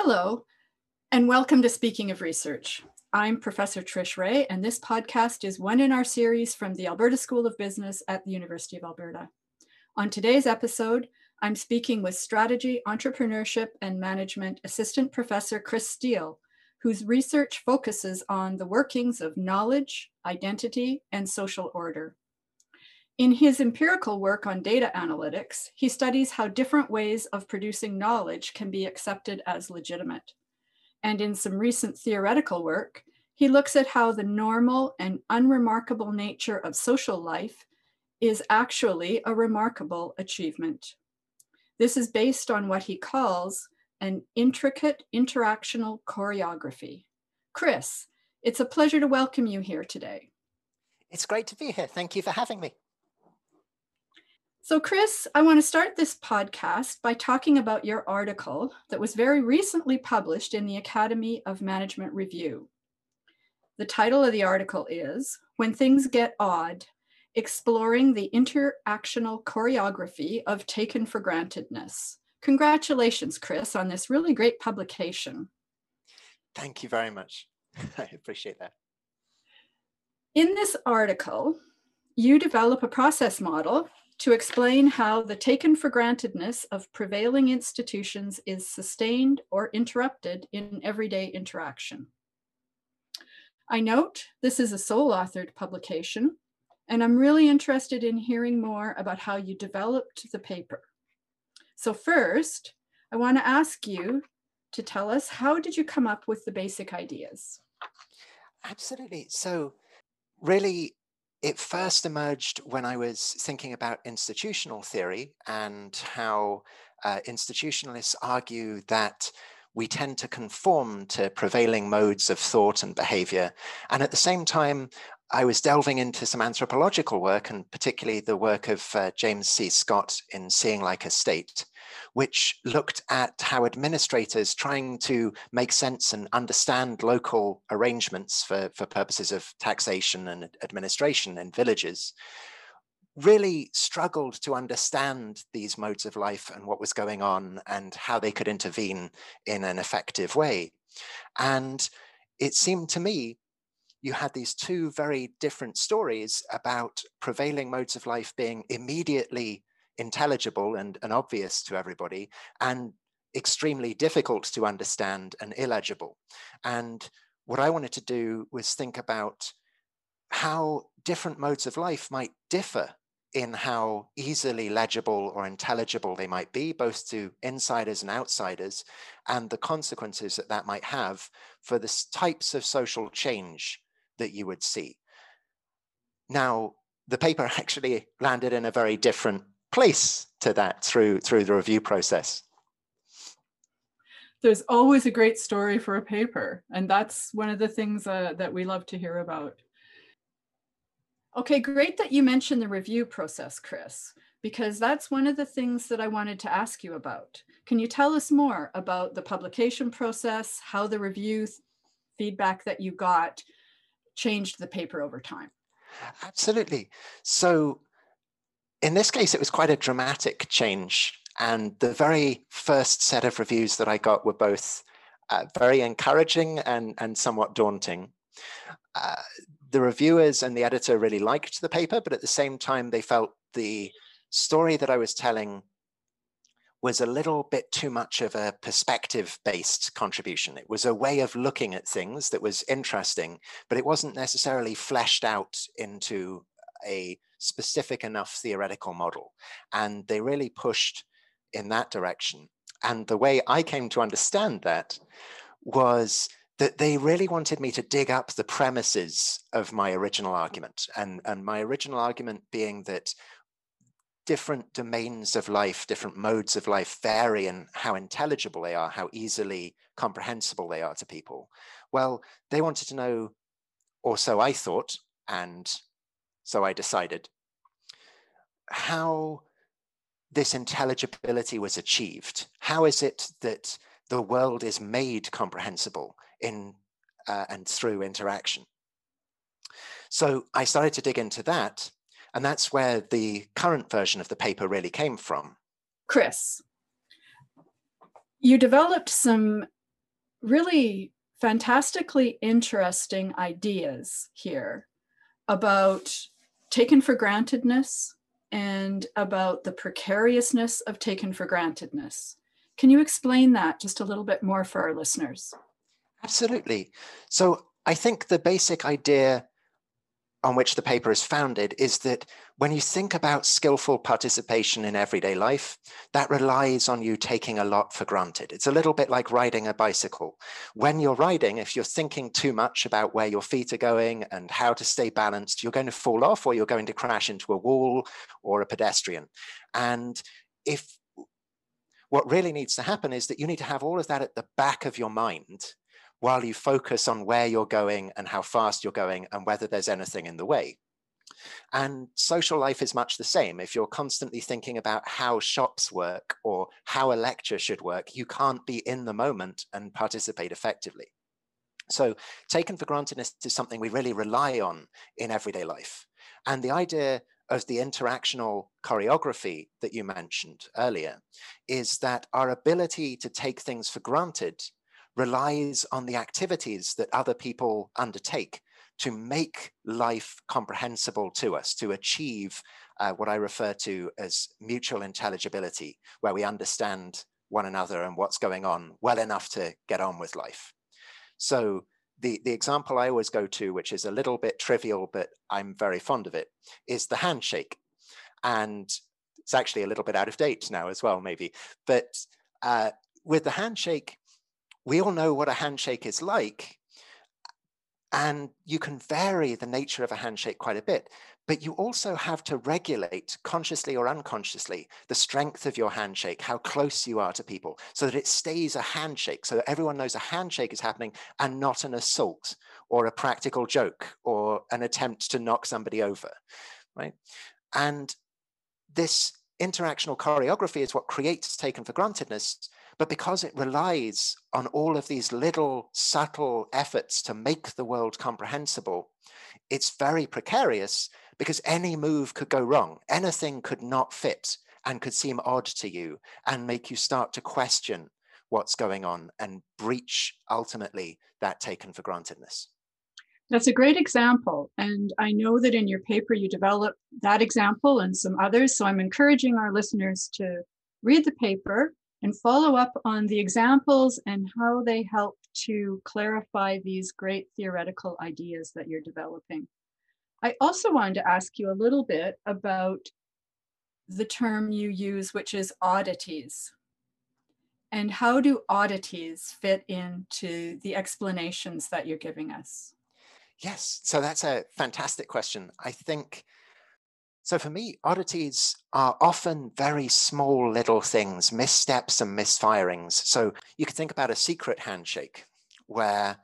Hello, and welcome to Speaking of Research. I'm Professor Trish Ray, and this podcast is one in our series from the Alberta School of Business at the University of Alberta. On today's episode, I'm speaking with Strategy, Entrepreneurship, and Management Assistant Professor Chris Steele, whose research focuses on the workings of knowledge, identity, and social order. In his empirical work on data analytics, he studies how different ways of producing knowledge can be accepted as legitimate. And in some recent theoretical work, he looks at how the normal and unremarkable nature of social life is actually a remarkable achievement. This is based on what he calls an intricate interactional choreography. Chris, it's a pleasure to welcome you here today. It's great to be here. Thank you for having me. So Chris, I want to start this podcast by talking about your article that was very recently published in the Academy of Management Review. The title of the article is, When Things Get Odd, Exploring the Interactional Choreography of Taken for Grantedness. Congratulations, Chris, on this really great publication. Thank you very much. I appreciate that. In this article, you develop a process model to explain how the taken for grantedness of prevailing institutions is sustained or interrupted in everyday interaction. I note this is a sole authored publication, and I'm really interested in hearing more about how you developed the paper. So first, I want to ask you to tell us, how did you come up with the basic ideas? Absolutely. So really, it first emerged when I was thinking about institutional theory and how institutionalists argue that we tend to conform to prevailing modes of thought and behavior. And at the same time, I was delving into some anthropological work, and particularly the work of James C. Scott in Seeing Like a State, which looked at how administrators trying to make sense and understand local arrangements for purposes of taxation and administration in villages really struggled to understand these modes of life and what was going on and how they could intervene in an effective way. And it seemed to me you had these two very different stories about prevailing modes of life being immediately intelligible and obvious to everybody, and extremely difficult to understand and illegible. And what I wanted to do was think about how different modes of life might differ in how easily legible or intelligible they might be, both to insiders and outsiders, and the consequences that that might have for the types of social change that you would see. Now, the paper actually landed in a very different place to that through the review process. There's always a great story for a paper, and that's one of the things that we love to hear about. Okay, great that you mentioned the review process, Chris, because that's one of the things that I wanted to ask you about. Can you tell us more about the publication process, how the review feedback that you got changed the paper over time? Absolutely. So in this case, it was quite a dramatic change. And the very first set of reviews that I got were both very encouraging and somewhat daunting. The reviewers and the editor really liked the paper, but at the same time, they felt the story that I was telling was a little bit too much of a perspective-based contribution. It was a way of looking at things that was interesting, but it wasn't necessarily fleshed out into a specific enough theoretical model. And they really pushed in that direction. And the way I came to understand that was that they really wanted me to dig up the premises of my original argument. And my original argument being that different domains of life, different modes of life vary in how intelligible they are, how easily comprehensible they are to people. Well, they wanted to know, or so I thought, and so I decided, how this intelligibility was achieved. How is it that the world is made comprehensible in and through interaction? So I started to dig into that, and that's where the current version of the paper really came from. Chris, you developed some really fantastically interesting ideas here about taken for grantedness and about the precariousness of taken for grantedness. Can you explain that just a little bit more for our listeners? Absolutely. So I think the basic idea on which the paper is founded is that when you think about skillful participation in everyday life, that relies on you taking a lot for granted. It's a little bit like riding a bicycle. When you're riding, if you're thinking too much about where your feet are going and how to stay balanced, you're going to fall off, or you're going to crash into a wall or a pedestrian. And if what really needs to happen is that you need to have all of that at the back of your mind while you focus on where you're going and how fast you're going and whether there's anything in the way. And social life is much the same. If you're constantly thinking about how shops work or how a lecture should work, you can't be in the moment and participate effectively. So taken for grantedness is something we really rely on in everyday life. And the idea of the interactional choreography that you mentioned earlier is that our ability to take things for granted relies on the activities that other people undertake to make life comprehensible to us, to achieve what I refer to as mutual intelligibility, where we understand one another and what's going on well enough to get on with life. So the example I always go to, which is a little bit trivial, but I'm very fond of it, is the handshake. And it's actually a little bit out of date now as well, maybe. But with the handshake, we all know what a handshake is like, and you can vary the nature of a handshake quite a bit, but you also have to regulate, consciously or unconsciously, the strength of your handshake, how close you are to people, so that it stays a handshake, so that everyone knows a handshake is happening and not an assault or a practical joke or an attempt to knock somebody over, right? And this interactional choreography is what creates taken for grantedness, but because it relies on all of these little subtle efforts to make the world comprehensible, it's very precarious because any move could go wrong. Anything could not fit and could seem odd to you and make you start to question what's going on and breach ultimately that taken for grantedness. That's a great example. And I know that in your paper, you develop that example and some others. So I'm encouraging our listeners to read the paper and follow up on the examples and how they help to clarify these great theoretical ideas that you're developing. I also wanted to ask you a little bit about the term you use, which is oddities. And how do oddities fit into the explanations that you're giving us? Yes, so that's a fantastic question. I think so for me, oddities are often very small little things, missteps and misfirings. So you could think about a secret handshake where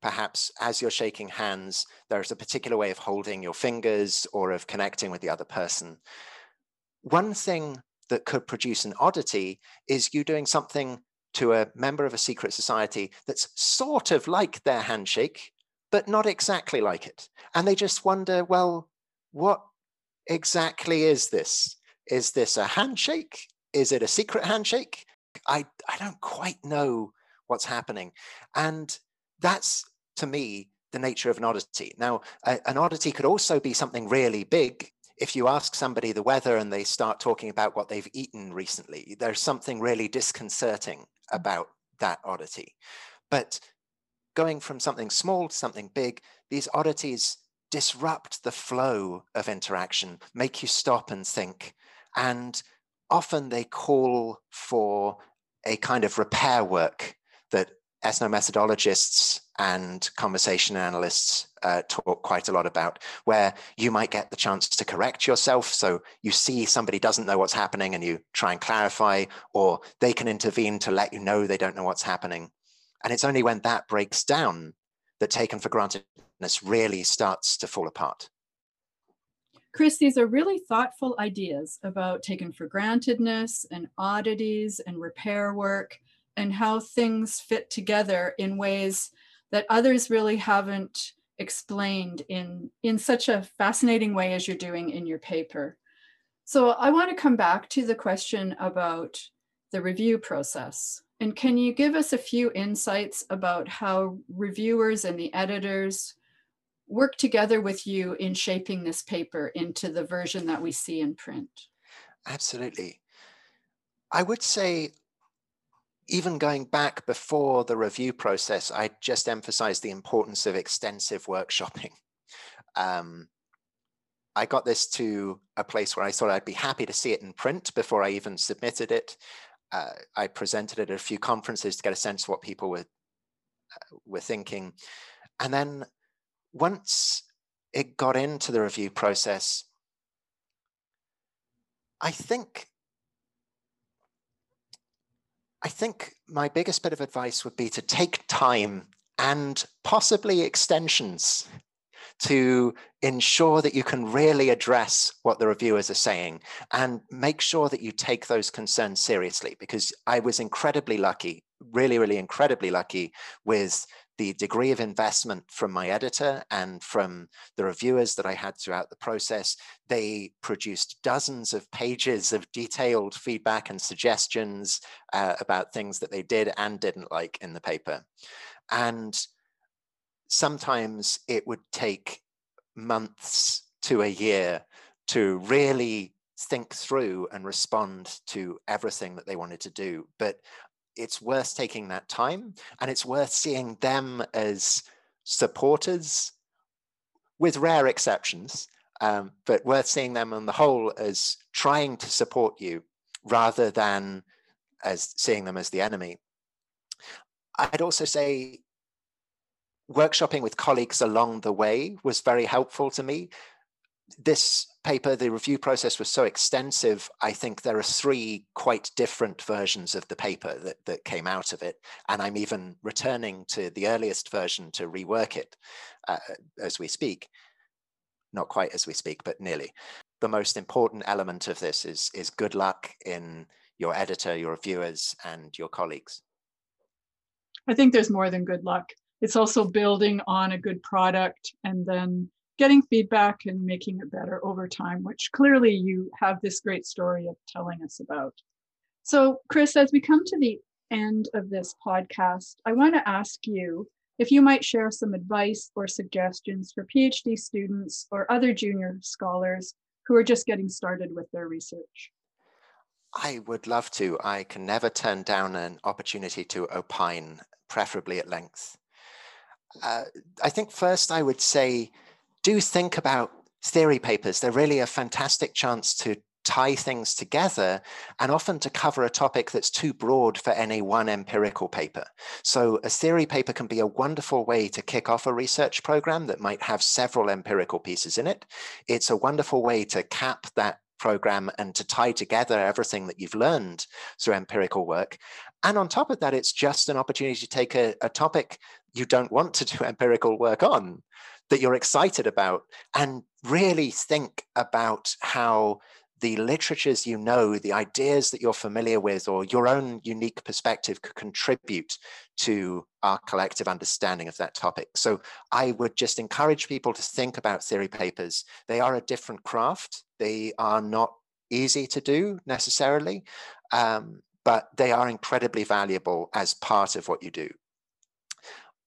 perhaps as you're shaking hands, there's a particular way of holding your fingers or of connecting with the other person. One thing that could produce an oddity is you doing something to a member of a secret society that's sort of like their handshake, but not exactly like it. And they just wonder, well, what exactly is this? Is this a handshake? Is it a secret handshake? I don't quite know what's happening. And that's, to me, the nature of an oddity. Now, an oddity could also be something really big. If you ask somebody the weather and they start talking about what they've eaten recently, there's something really disconcerting about that oddity. But going from something small to something big, these oddities disrupt the flow of interaction, make you stop and think. And often they call for a kind of repair work that ethnomethodologists and conversation analysts talk quite a lot about, where you might get the chance to correct yourself. So you see somebody doesn't know what's happening and you try and clarify, or they can intervene to let you know they don't know what's happening. And it's only when that breaks down that taken for grantedness really starts to fall apart. Chris, these are really thoughtful ideas about taken for grantedness and oddities and repair work and how things fit together in ways that others really haven't explained in such a fascinating way as you're doing in your paper. So I want to come back to the question about the review process And can you give us a few insights about how reviewers and the editors work together with you in shaping this paper into the version that we see in print? Absolutely. I would say, even going back before the review process, I just emphasized the importance of extensive workshopping. I got this to a place where I thought I'd be happy to see it in print before I even submitted it. I presented it at a few conferences to get a sense of what people were thinking. And then once it got into the review process, I think my biggest bit of advice would be to take time and possibly extensions to ensure that you can really address what the reviewers are saying, and make sure that you take those concerns seriously, because I was incredibly lucky, really, really incredibly lucky with the degree of investment from my editor and from the reviewers that I had throughout the process. They produced dozens of pages of detailed feedback and suggestions about things that they did and didn't like in the paper. And sometimes it would take months to a year to really think through and respond to everything that they wanted to do. But it's worth taking that time, and it's worth seeing them as supporters, with rare exceptions, but worth seeing them on the whole as trying to support you rather than as seeing them as the enemy. I'd also say workshopping with colleagues along the way was very helpful to me. This paper, the review process was so extensive, I think there are three quite different versions of the paper that came out of it. And I'm even returning to the earliest version to rework it as we speak. Not quite as we speak, but nearly. The most important element of this is good luck in your editor, your reviewers, and your colleagues. I think there's more than good luck. It's also building on a good product and then getting feedback and making it better over time, which clearly you have this great story of telling us about. So, Chris, as we come to the end of this podcast, I want to ask you if you might share some advice or suggestions for PhD students or other junior scholars who are just getting started with their research. I would love to. I can never turn down an opportunity to opine, preferably at length. I think first I would say, do think about theory papers. They're really a fantastic chance to tie things together, and often to cover a topic that's too broad for any one empirical paper. So a theory paper can be a wonderful way to kick off a research program that might have several empirical pieces in it. It's a wonderful way to cap that program and to tie together everything that you've learned through empirical work. And on top of that, it's just an opportunity to take a topic you don't want to do empirical work on, that you're excited about, and really think about how the literatures you know, the ideas that you're familiar with, or your own unique perspective could contribute to our collective understanding of that topic. So I would just encourage people to think about theory papers. They are a different craft. They are not easy to do necessarily, but they are incredibly valuable as part of what you do.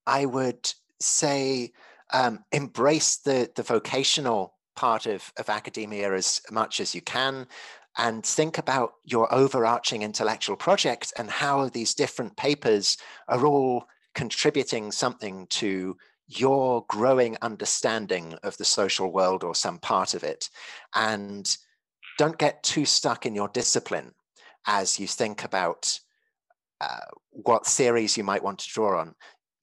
I would say embrace the vocational part of academia as much as you can, and think about your overarching intellectual project and how these different papers are all contributing something to your growing understanding of the social world or some part of it. And don't get too stuck in your discipline as you think about what theories you might want to draw on.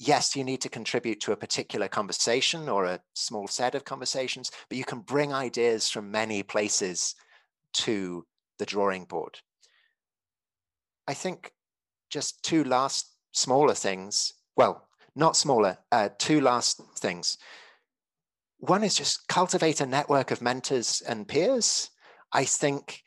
Yes, you need to contribute to a particular conversation or a small set of conversations, but you can bring ideas from many places to the drawing board. I think just two last smaller things, well, not smaller, two last things. One is just cultivate a network of mentors and peers. I think,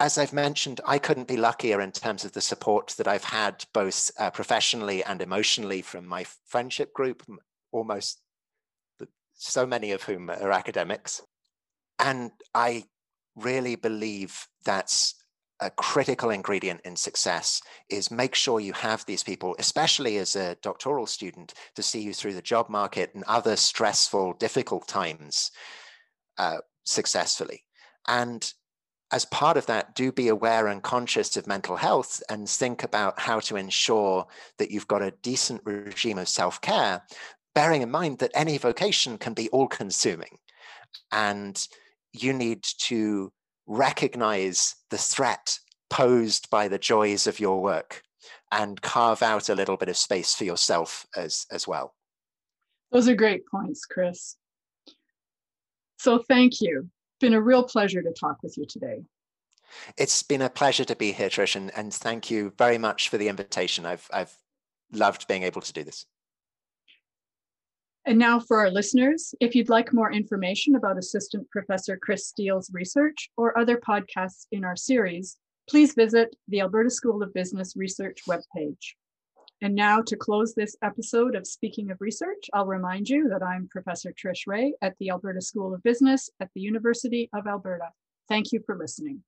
as I've mentioned, I couldn't be luckier in terms of the support that I've had both professionally and emotionally from my friendship group, almost so many of whom are academics. And I really believe that's a critical ingredient in success is make sure you have these people, especially as a doctoral student, to see you through the job market and other stressful, difficult times successfully. And as part of that, do be aware and conscious of mental health and think about how to ensure that you've got a decent regime of self-care, bearing in mind that any vocation can be all-consuming. And you need to recognize the threat posed by the joys of your work and carve out a little bit of space for yourself as well. Those are great points, Chris. So thank you. It's been a real pleasure to talk with you today. It's been a pleasure to be here, Trish, and thank you very much for the invitation. I've loved being able to do this. And now for our listeners, if you'd like more information about Assistant Professor Chris Steele's research or other podcasts in our series, please visit the Alberta School of Business Research webpage. And now to close this episode of Speaking of Research, I'll remind you that I'm Professor Trish Ray at the Alberta School of Business at the University of Alberta. Thank you for listening.